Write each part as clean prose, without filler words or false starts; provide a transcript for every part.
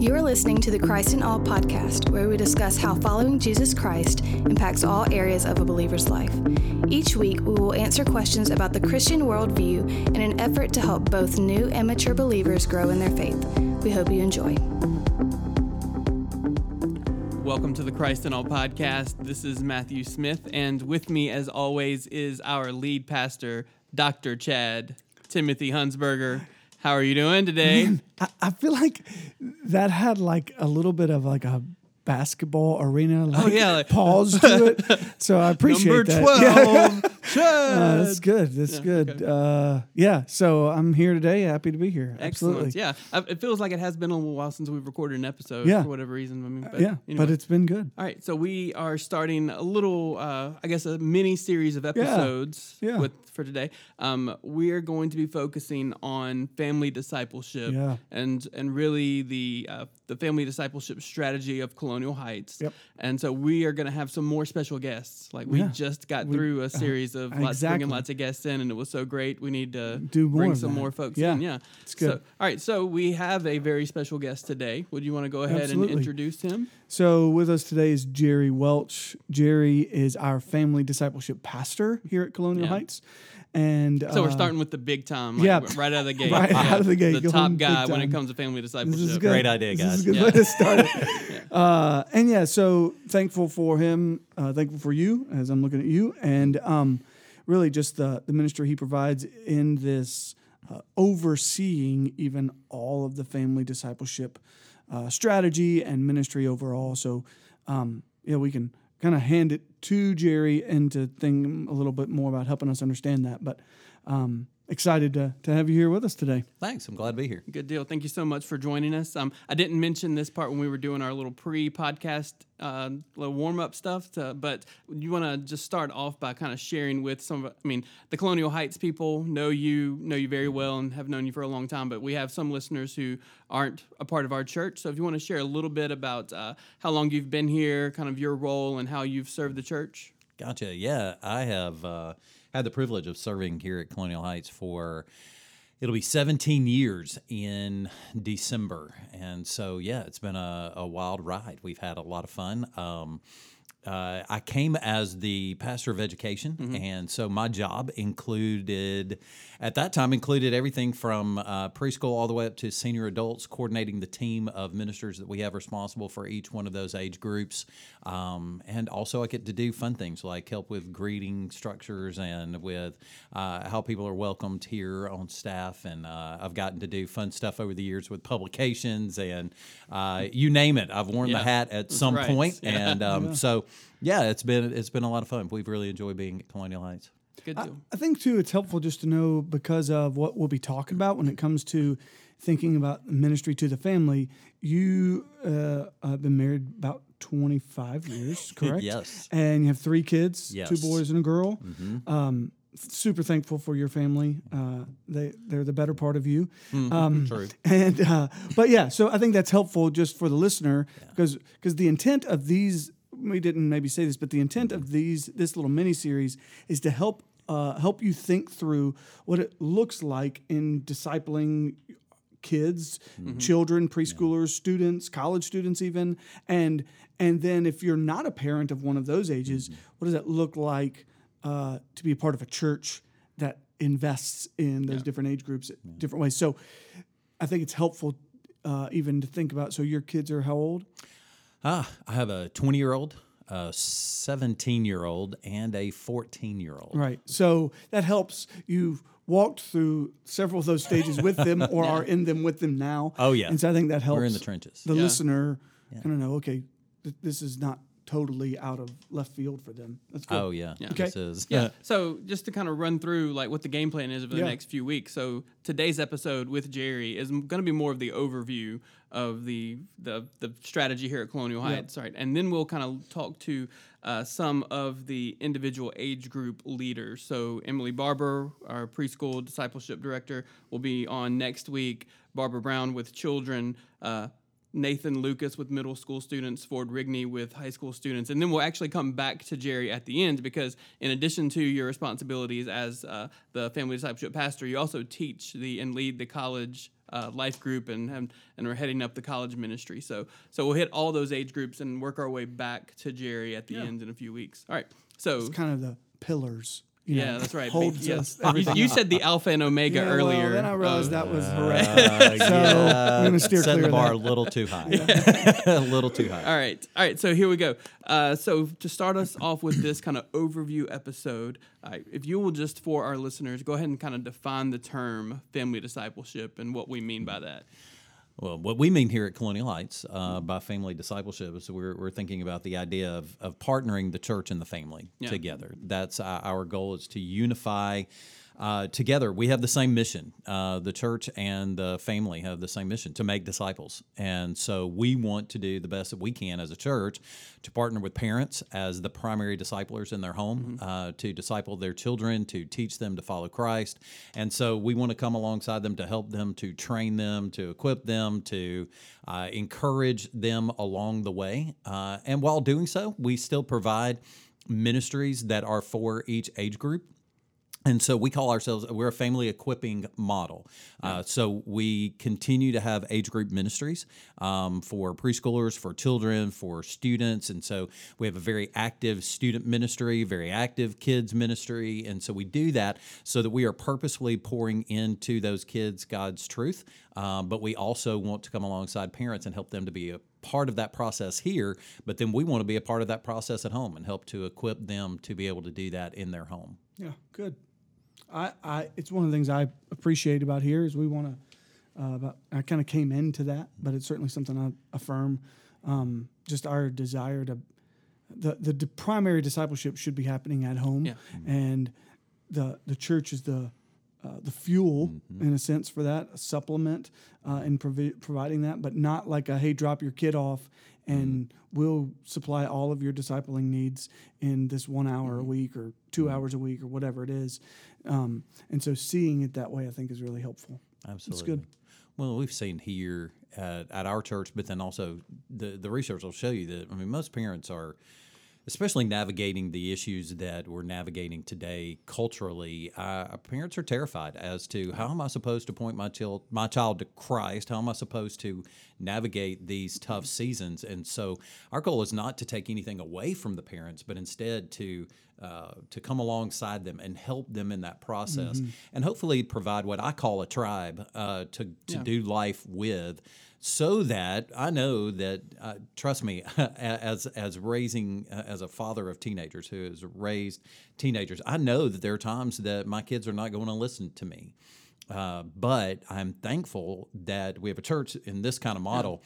You are listening to the Christ in All podcast, where we discuss how following Jesus Christ impacts all areas of a believer's life. Each week, we will answer questions about the Christian worldview in an effort to help both new and mature believers grow in their faith. We hope you enjoy. Welcome to the Christ in All podcast. This is Matthew Smith, and with me, as always, is our lead pastor, Dr. Chad Timothy Hunsberger. How are you doing today? Man, I feel like that had like a little bit of like a basketball arena pause to it. So I appreciate that. Number 12. Yeah. That's good. That's good. Okay. So I'm here today. Happy to be here. Excellent. Absolutely. Yeah. It feels like it has been a little while since we've recorded an episode for whatever reason. I mean, but it's been good. All right. So we are starting a little, a mini series of episodes for today. We're going to be focusing on family discipleship and really the family discipleship strategy of Colonial Heights. Yep. And so we are going to have some more special guests. Like we just got through a series of bringing lots of guests in, and it was so great. We need to bring some more folks in. Yeah, it's good. So, all right, so we have a very special guest today. Would you want to go ahead and introduce him? So with us today is Jerry Welch. Jerry is our family discipleship pastor here at Colonial Heights. And so we're starting with the big time, right out of the gate. Right out of the gate. The top guy when it comes to family discipleship. This is good. Great idea, guys. This is a good way to start it. So thankful for him, thankful for you as I'm looking at you, and really just the ministry he provides in this overseeing even all of the family discipleship strategy and ministry overall. So, we can kind of hand it to Jerry and to think a little bit more about helping us understand that, but excited to have you here with us today. Thanks. I'm glad to be here. Good deal. Thank you so much for joining us. I didn't mention this part when we were doing our little pre-podcast little warm-up stuff, but you want to just start off by kind of sharing with the Colonial Heights people know you very well and have known you for a long time, but we have some listeners who aren't a part of our church. So if you want to share a little bit about how long you've been here, kind of your role and how you've served the church. Gotcha. Yeah, I have had the privilege of serving here at Colonial Heights for, it'll be 17 years in December. And so, it's been a wild ride. We've had a lot of fun. I came as the pastor of education, and so my job included everything from preschool all the way up to senior adults, coordinating the team of ministers that we have responsible for each one of those age groups. And also I get to do fun things like help with greeting structures and with how people are welcomed here on staff. And I've gotten to do fun stuff over the years with publications and you name it. I've worn the hat at some point. Yeah. And so... yeah, it's been a lot of fun. We've really enjoyed being at Colonial Heights. Good deal. I think, too, it's helpful just to know because of what we'll be talking about when it comes to thinking about ministry to the family. You have been married about 25 years, correct? Yes. And you have 3 kids, 2 boys and a girl. Mm-hmm. Super thankful for your family. They're the better part of you. True. And, so I think that's helpful just for the listener because the intent of these... we didn't maybe say this, but the intent of this little mini-series is to help you think through what it looks like in discipling kids, children, preschoolers, students, college students even, and then if you're not a parent of one of those ages, what does that look like to be a part of a church that invests in those different age groups different ways? So I think it's helpful even to think about, so your kids are how old? I have a 20-year-old, a 17-year-old, and a 14-year-old. Right. So that helps. You've walked through several of those stages with them or are in them with them now. Oh, yeah. And so I think that helps. We're in the trenches. The listener kind of know, okay, this is not totally out of left field for them. That's good. Oh, yeah. Okay. This is. Yeah. So just to kind of run through like what the game plan is over the next few weeks. So today's episode with Jerry is going to be more of the overview of the strategy here at Colonial Heights. Right? And then we'll kind of talk to some of the individual age group leaders. So Emily Barber, our preschool discipleship director, will be on next week. Barbara Brown with children, Nathan Lucas with middle school students, Ford Rigney with high school students, and then we'll actually come back to Jerry at the end because in addition to your responsibilities as the family discipleship pastor, you also teach and lead the college life group and we're heading up the college ministry. So we'll hit all those age groups and work our way back to Jerry at the end in a few weeks. All right. So it's kind of the pillars. You know, that's right. You said the Alpha and Omega earlier. Well, then I realized that was correct. I'm going to steer clear of that. Setting the bar a little too high. A little too high. All right. So here we go. So to start us off with this kind of overview episode, if you will just, for our listeners, go ahead and kind of define the term family discipleship and what we mean by that. Well, what we mean here at Colonial Heights by family discipleship is we're thinking about the idea of partnering the church and the family together. That's our goal, is to unify together. We have the same mission. The church and the family have the same mission, to make disciples. And so we want to do the best that we can as a church to partner with parents as the primary disciplers in their home, to disciple their children, to teach them to follow Christ. And so we want to come alongside them to help them, to train them, to equip them, to encourage them along the way. And while doing so, we still provide ministries that are for each age group. And so we call ourselves, we're a family equipping model. So we continue to have age group ministries for preschoolers, for children, for students. And so we have a very active student ministry, very active kids ministry. And so we do that so that we are purposefully pouring into those kids God's truth. But we also want to come alongside parents and help them to be a part of that process here, but then we want to be a part of that process at home and help to equip them to be able to do that in their home. Yeah, good. It's one of the things I appreciate about here is we want to, I kind of came into that, but it's certainly something I affirm, just our desire to, the primary discipleship should be happening at home, and the church is the fuel, in a sense, for that, a supplement in providing that, but not like a, hey, drop your kid off and we'll supply all of your discipling needs in this 1 hour a week or 2 hours a week or whatever it is. And so seeing it that way, I think, is really helpful. Absolutely. It's good. Well, we've seen here at our church, but then also the research will show you that, I mean, most parents are, especially navigating the issues that we're navigating today culturally, parents are terrified as to, how am I supposed to point my child to Christ? How am I supposed to navigate these tough seasons? And so our goal is not to take anything away from the parents, but instead to come alongside them and help them in that process, and hopefully provide what I call a tribe to do life with. So that I know that, trust me, as a father of teenagers who has raised teenagers, I know that there are times that my kids are not going to listen to me. But I'm thankful that we have a church in this kind of model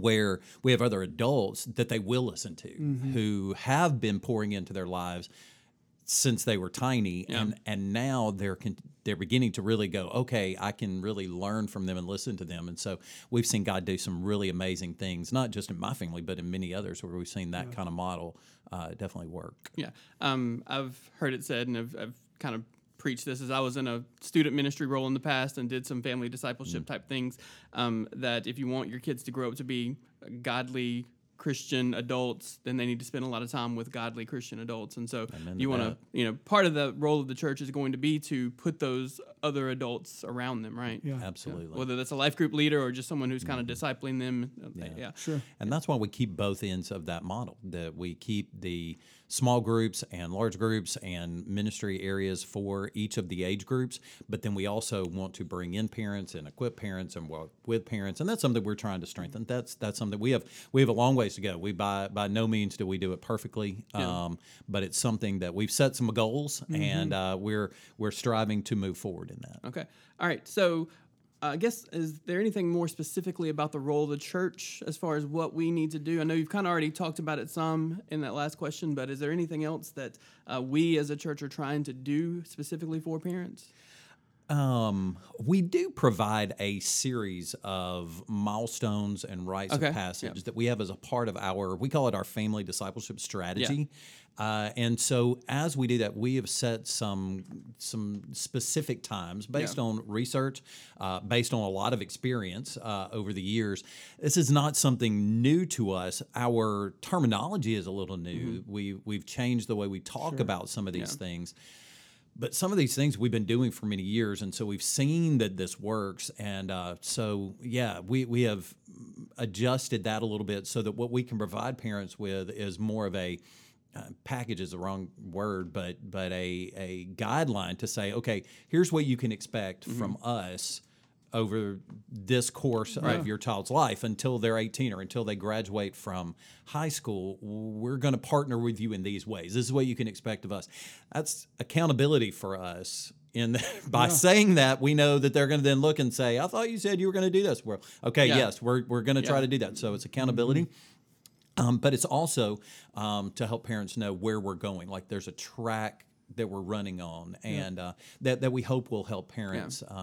where we have other adults that they will listen to, who have been pouring into their lives since they were tiny, and now they're beginning to really go, okay, I can really learn from them and listen to them. And so we've seen God do some really amazing things, not just in my family, but in many others where we've seen that kind of model definitely work. Yeah. I've heard it said, and I've kind of preached this, as I was in a student ministry role in the past and did some family discipleship type things, that if you want your kids to grow up to be godly Christian adults, then they need to spend a lot of time with godly Christian adults. And so you want to, part of the role of the church is going to be to put those other adults around them, right? Yeah, absolutely. Yeah. Whether that's a life group leader or just someone who's kind of discipling them. Yeah, sure. And that's why we keep both ends of that model, that we keep the small groups and large groups and ministry areas for each of the age groups. But then we also want to bring in parents and equip parents and work with parents. And that's something we're trying to strengthen. That's something we have a long ways to go. We by no means do we do it perfectly. But it's something that we've set some goals, and we're striving to move forward in that. Okay. All right. So I guess, is there anything more specifically about the role of the church as far as what we need to do? I know you've kind of already talked about it some in that last question, but is there anything else that we as a church are trying to do specifically for parents? We do provide a series of milestones and rites of passage that we have as a part of we call it our family discipleship strategy. And so as we do that, we have set some specific times based on research, based on a lot of experience over the years. This is not something new to us. Our terminology is a little new. We've changed the way we talk about some of these things. But some of these things we've been doing for many years, and so we've seen that this works. And so we have adjusted that a little bit so that what we can provide parents with is more of a package is the wrong word, but a guideline to say, okay, here's what you can expect mm-hmm. from us over this course yeah. of your child's life until they're 18 or until they graduate from high school. We're going to partner with you in these ways. This is what you can expect of us. That's accountability for us. And by yeah. saying that, we know that they're going to then look and say, I thought you said you were going to do this. Well, okay, yeah. yes, we're going to yeah. try to do that. So it's accountability. Mm-hmm. But it's also to help parents know where we're going. Like there's a track that we're running on and that we hope will help parents yeah.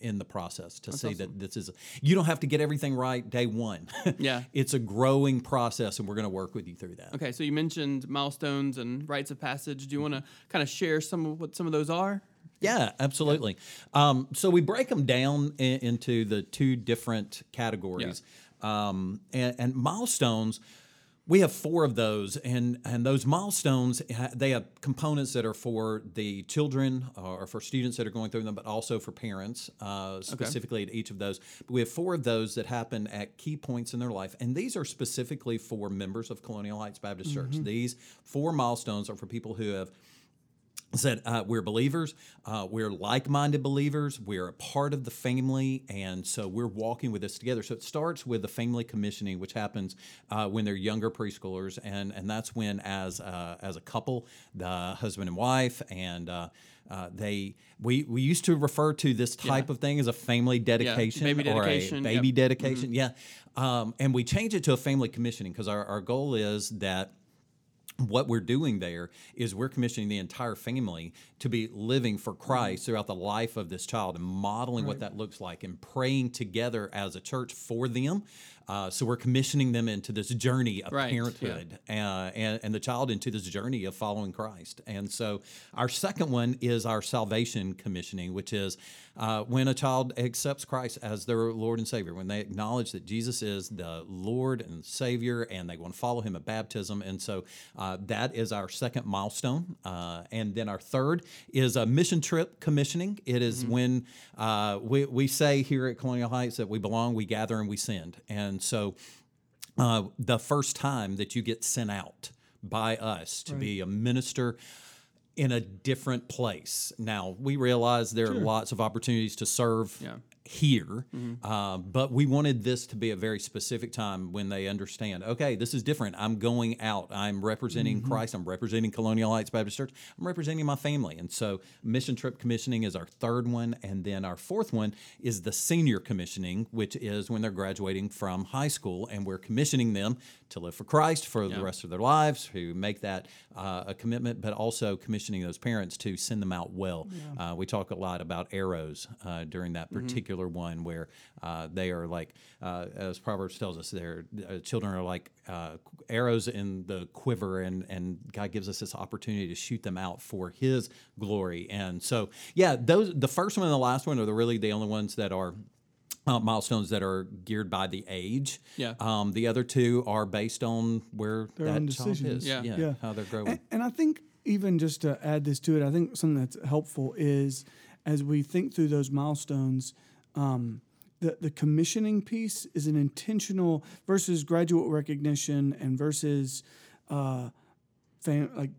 In the process to That's see awesome. That this is you don't have to get everything right day one. yeah. It's a growing process, and we're going to work with you through that. Okay, so you mentioned milestones and rites of passage. Do you want to kind of share what some of those are? Yeah, absolutely. Yeah. So we break them down into the two different categories. Yeah. And milestones... We have four of those, and those milestones, they have components that are for the children or for students that are going through them, but also for parents, specifically okay. at each of those. But we have four of those that happen at key points in their life, and these are specifically for members of Colonial Heights Baptist mm-hmm. Church. These four milestones are for people who have said, we're believers, we're like-minded believers, we're a part of the family, and so we're walking with this together. So it starts with the family commissioning, which happens when they're younger preschoolers, and that's when as a couple, the husband and wife, and we used to refer to this type yeah. of thing as a family dedication, yeah, or a baby yep. dedication, mm-hmm. yeah. And we change it to a family commissioning because our goal is that what we're doing there is we're commissioning the entire family to be living for Christ throughout the life of this child and modeling right. what that looks like and praying together as a church for them. So we're commissioning them into this journey of right. parenthood yeah. and the child into this journey of following Christ. And so our second one is our salvation commissioning, which is when a child accepts Christ as their Lord and Savior, when they acknowledge that Jesus is the Lord and Savior and they want to follow him at baptism. And so that is our second milestone. And then our third is a mission trip commissioning. It is mm-hmm. when we say here at Colonial Heights that we belong, we gather, and we send. And so the first time that you get sent out by us to right. be a minister in a different place. Now, we realize there sure. are lots of opportunities to serve yeah. here, mm-hmm. But we wanted this to be a very specific time when they understand, okay, this is different. I'm going out. I'm representing mm-hmm. Christ. I'm representing Colonial Heights Baptist Church. I'm representing my family. And so mission trip commissioning is our third one. And then our fourth one is the senior commissioning, which is when they're graduating from high school, and we're commissioning them to live for Christ for yeah. the rest of their lives, who make that a commitment, but also commissioning those parents to send them out well. Yeah. We talk a lot about arrows during that particular mm-hmm. one where they are like, as Proverbs tells us, their children are like arrows in the quiver, and God gives us this opportunity to shoot them out for His glory. And so, yeah, those the first one and the last one are really the only ones that are milestones that are geared by the age. Yeah. The other two are based on where their that child is, yeah. Yeah, yeah, how they're growing. And I think even just to add this to it, I think something that's helpful is as we think through those milestones. The commissioning piece is an intentional versus graduate recognition and versus like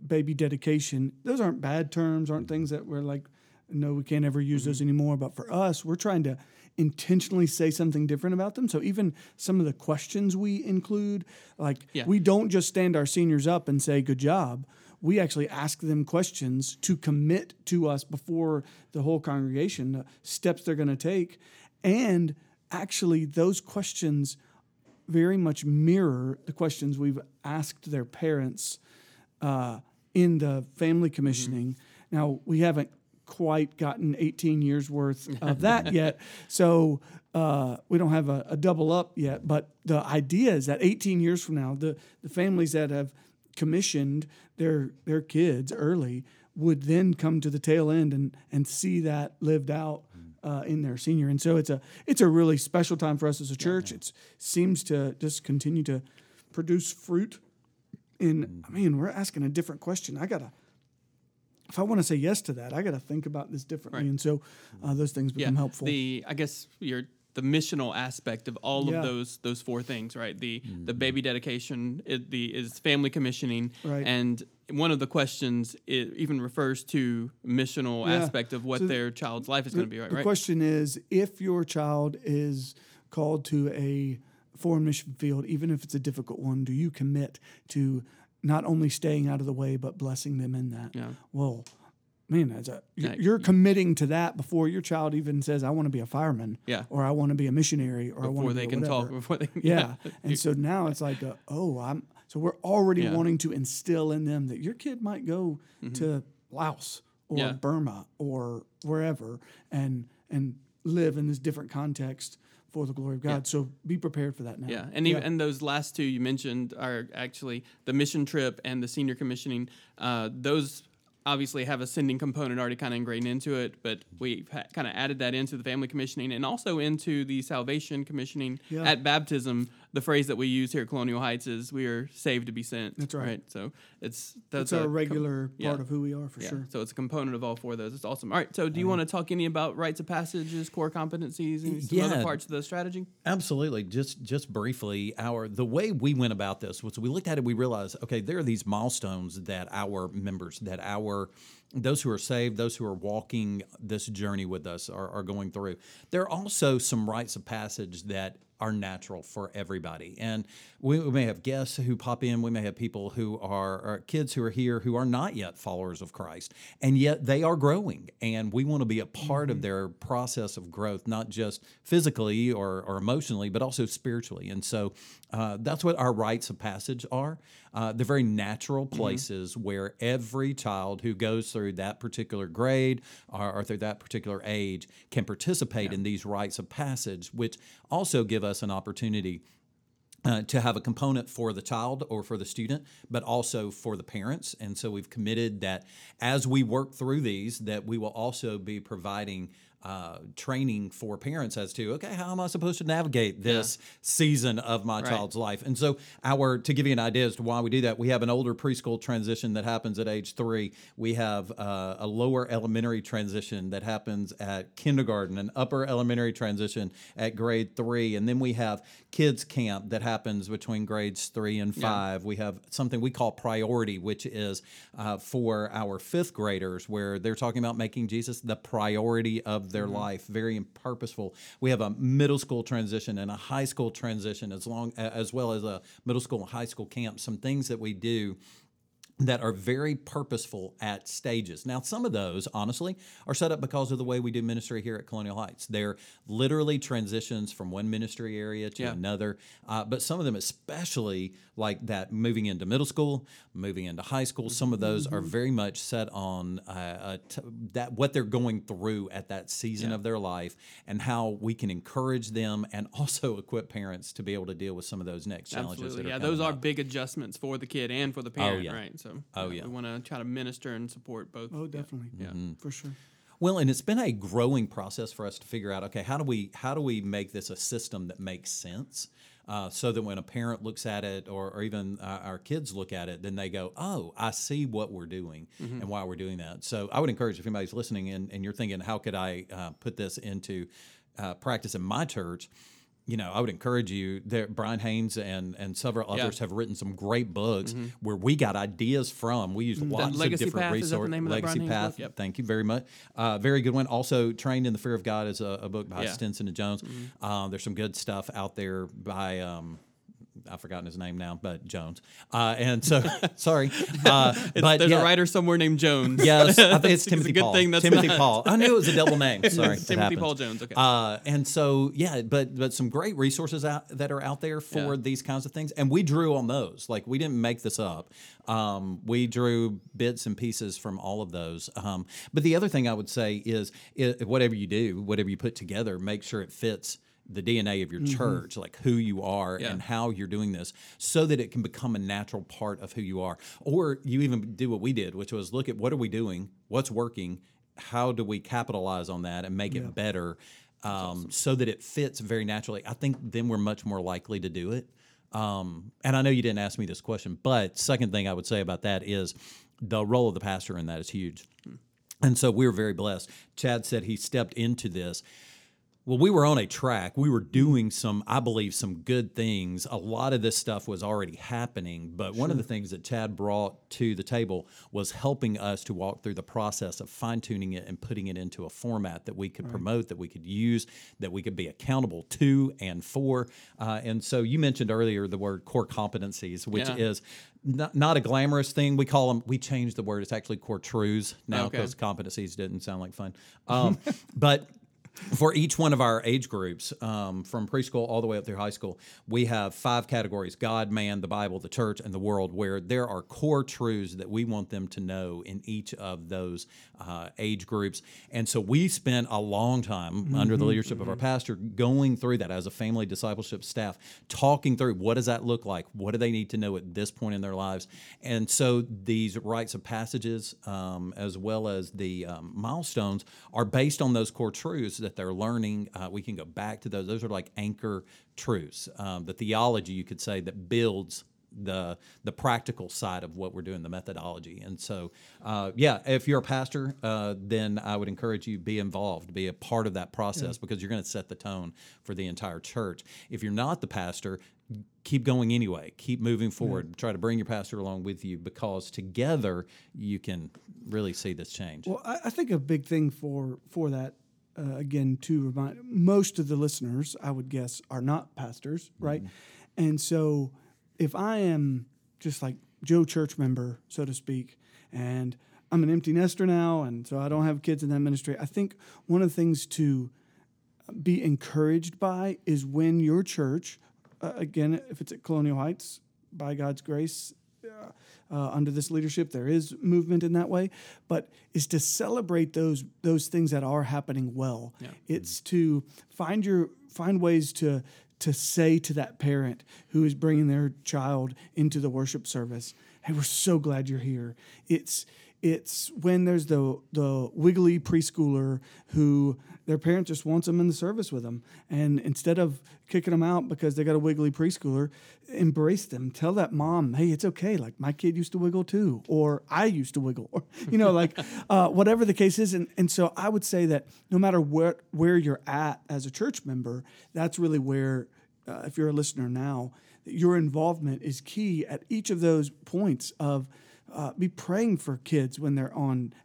baby dedication. Those aren't bad terms, aren't things that we're like, no, we can't ever use those anymore. But for us, we're trying to intentionally say something different about them. So even some of the questions we include, like yeah. we don't just stand our seniors up and say, good job. We actually ask them questions to commit to us before the whole congregation, the steps they're going to take. And actually, those questions very much mirror the questions we've asked their parents in the family commissioning. Mm-hmm. Now, we haven't quite gotten 18 years worth of that yet, so we don't have a double up yet. But the idea is that 18 years from now, the families that have commissioned their kids early would then come to the tail end and see that lived out in their senior. And so it's a really special time for us as a church. Yeah. It seems to just continue to produce fruit. And I mean, we're asking a different question. I got a if I want to say yes to that, I got to think about this differently. Right. And so those things become helpful. The missional aspect of all of those four things, right? The baby dedication, is family commissioning, right. And one of the questions it even refers to missional aspect of what their child's life is going to be, right? The question is, if your child is called to a foreign mission field, even if it's a difficult one, do you commit to not only staying out of the way but blessing them in that? Yeah. Well, man, you're committing to that before your child even says, "I want to be a fireman," or "I want to be a missionary," or before they can talk. And so now it's like, so we're already wanting to instill in them that your kid might go to Laos or Burma or wherever and live in this different context for the glory of God. Yeah. So be prepared for that now. Yeah, and and those last two you mentioned are actually the mission trip and the senior commissioning. Those obviously have a sending component already kind of ingrained into it, but we kind of added that into the family commissioning and also into the salvation commissioning at baptism. The phrase that we use here at Colonial Heights is we are saved to be sent. That's right. So that's our regular part of who we are for sure. So it's a component of all four of those. It's awesome. All right. So do you want to talk any about rites of passages, core competencies, and some other parts of the strategy? Absolutely. Just briefly, the way we went about this was we looked at it, we realized, okay, there are these milestones that our members, that those who are saved, those who are walking this journey with us are going through. There are also some rites of passage that are natural for everybody. And we may have guests who pop in. We may have people who are kids who are here who are not yet followers of Christ, and yet they are growing. And we want to be a part of their process of growth, not just physically or emotionally, but also spiritually. And so that's what our rites of passage are. They're very natural places where every child who goes through that particular grade or through that particular age can participate in these rites of passage, which also give us an opportunity to have a component for the child or for the student, but also for the parents. And so we've committed that as we work through these, that we will also be providing training for parents as to, okay, how am I supposed to navigate this season of my child's life? And so to give you an idea as to why we do that, we have an older preschool transition that happens at age 3. We have a lower elementary transition that happens at kindergarten, an upper elementary transition at grade 3. And then we have kids camp that happens between grades 3 and 5. Yeah. We have something we call priority, which is for our 5th graders, where they're talking about making Jesus the priority of their life, very purposeful. We have a middle school transition and a high school transition, as well as a middle school and high school camp. Some things that we do that are very purposeful at stages. Now, some of those, honestly, are set up because of the way we do ministry here at Colonial Heights. They're literally transitions from one ministry area to another. But some of them, especially like that moving into middle school, moving into high school, some of those are very much set on that what they're going through at that season of their life and how we can encourage them and also equip parents to be able to deal with some of those next challenges. Absolutely, those are big adjustments for the kid and for the parent, right? So we want to try to minister and support both. Oh, definitely. Yeah, for sure. Well, and it's been a growing process for us to figure out, okay, how do we make this a system that makes sense so that when a parent looks at it or even our kids look at it, then they go, oh, I see what we're doing and why we're doing that. So I would encourage if anybody's listening and you're thinking, how could I put this into practice in my church? You know, I would encourage you there. Brian Haynes and several others have written some great books where we got ideas from. We used lots of different resources. Legacy Path. Yep. Thank you very much. Very good one. Also, Trained in the Fear of God is a book by Stinson and Jones. There's some good stuff out there by. I've forgotten his name now, but Jones. And so, sorry. But there's a writer somewhere named Jones. Yes, I think it's Timothy Paul. Paul. I knew it was a double name. Sorry, Timothy Paul Jones. Okay. And so, but some great resources that are out there for these kinds of things, and we drew on those. Like we didn't make this up. We drew bits and pieces from all of those. But the other thing I would say is whatever you do, whatever you put together, make sure it fits the DNA of your church, like who you are and how you're doing this, so that it can become a natural part of who you are. Or you even do what we did, which was look at what are we doing, what's working, how do we capitalize on that and make it better so that it fits very naturally. I think then we're much more likely to do it. And I know you didn't ask me this question, but second thing I would say about that is the role of the pastor in that is huge. And so we were very blessed. Chad said he stepped into this. Well, we were on a track. We were doing some, I believe, some good things. A lot of this stuff was already happening. But one of the things that Chad brought to the table was helping us to walk through the process of fine-tuning it and putting it into a format that we could promote, that we could use, that we could be accountable to and for. And so you mentioned earlier the word core competencies, which is not a glamorous thing. We call them, we changed the word. It's actually core truths now because competencies didn't sound like fun. But for each one of our age groups, from preschool all the way up through high school, we have 5 categories: God, man, the Bible, the church, and the world, where there are core truths that we want them to know in each of those age groups. And so we spent a long time under the leadership of our pastor going through that as a family discipleship staff, talking through what does that look like? What do they need to know at this point in their lives? And so these rites of passages, as well as the milestones, are based on those core truths that they're learning. We can go back to those. Those are like anchor truths, the theology, you could say, that builds the practical side of what we're doing, the methodology. And so, if you're a pastor, then I would encourage you, be involved, be a part of that process, because you're going to set the tone for the entire church. If you're not the pastor, keep going anyway. Keep moving forward. Try to bring your pastor along with you, because together you can really see this change. Well, I think a big thing for that, again, to remind most of the listeners, I would guess, are not pastors, right? And so if I am just like Joe church member, so to speak, and I'm an empty nester now, and so I don't have kids in that ministry, I think one of the things to be encouraged by is when your church, again, if it's at Colonial Heights, by God's grace, under this leadership, there is movement in that way, but is to celebrate those things that are happening well. Yeah. It's to find ways to say to that parent who is bringing their child into the worship service, "Hey, we're so glad you're here." It's when there's the wiggly preschooler who their parent just wants them in the service with them, and instead of kicking them out because they got a wiggly preschooler, embrace them. Tell that mom, "Hey, it's okay. Like, my kid used to wiggle too, or I used to wiggle," or whatever the case is. And so I would say that no matter where you're at as a church member, that's really where, if you're a listener now, your involvement is key at each of those points of. Be praying for kids when they're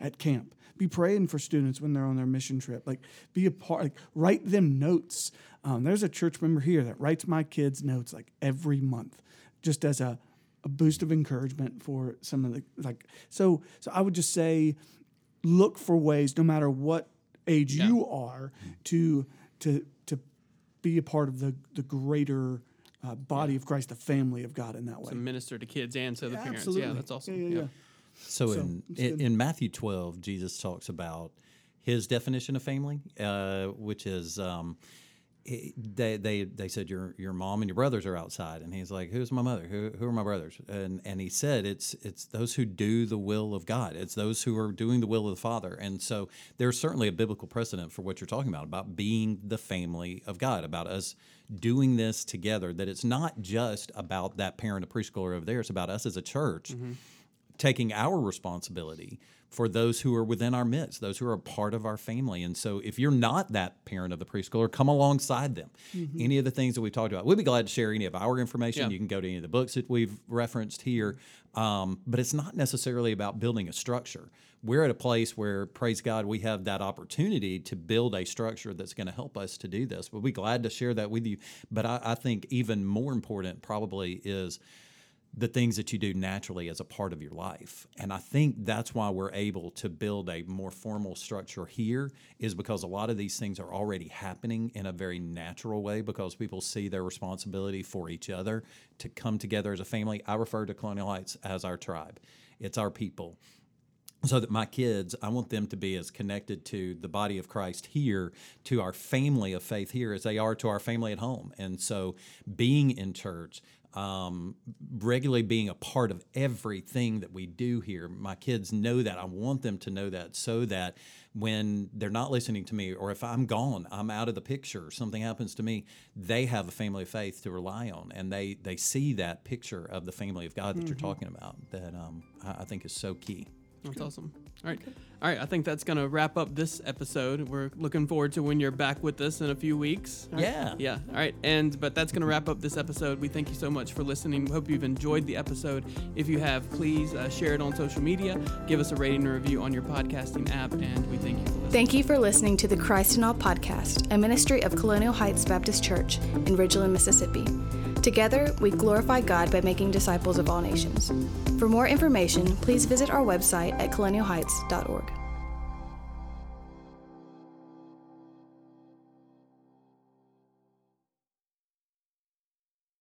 at camp. Be praying for students when they're on their mission trip. Like, be a part. Like, write them notes. There's a church member here that writes my kids notes like every month, just as a boost of encouragement for some of the like. So I would just say, look for ways, no matter what age you are, to be a part of the greater. Body of Christ, the family of God in that way. So minister to kids and to the parents. Absolutely. Yeah, that's awesome. Yeah. So in Matthew 12, Jesus talks about his definition of family, which is they said your mom and your brothers are outside, and he's like, "Who's my mother? Who are my brothers?" And he said, it's those who do the will of God. It's those who are doing the will of the Father. And so there's certainly a biblical precedent for what you're talking about being the family of God, about us doing this together, that it's not just about that parent or preschooler over there. It's about us as a church taking our responsibility for those who are within our midst, those who are a part of our family. And so if you're not that parent of the preschooler, come alongside them. Any of the things that we've talked about, we'd be glad to share any of our information. You can go to any of the books that we've referenced here. But it's not necessarily about building a structure. We're at a place where, praise God, we have that opportunity to build a structure that's going to help us to do this. We'll be glad to share that with you. But I think even more important probably is the things that you do naturally as a part of your life. And I think that's why we're able to build a more formal structure here, is because a lot of these things are already happening in a very natural way, because people see their responsibility for each other to come together as a family. I refer to Colonial Heights as our tribe. It's our people. So that my kids, I want them to be as connected to the body of Christ here, to our family of faith here, as they are to our family at home. And so being in church, regularly being a part of everything that we do here. My kids know that. I want them to know that, so that when they're not listening to me, or if I'm gone, I'm out of the picture, something happens to me, they have a family of faith to rely on, and they see that picture of the family of God that you're talking about, that I think is so key. That's awesome. All right. All right. I think that's going to wrap up this episode. We're looking forward to when you're back with us in a few weeks. Yeah. Yeah. All right. But that's going to wrap up this episode. We thank you so much for listening. We hope you've enjoyed the episode. If you have, please share it on social media. Give us a rating or review on your podcasting app. And we thank you for listening. Thank you for listening to the Christ in All podcast, a ministry of Colonial Heights Baptist Church in Ridgeland, Mississippi. Together, we glorify God by making disciples of all nations. For more information, please visit our website at colonialheights.org.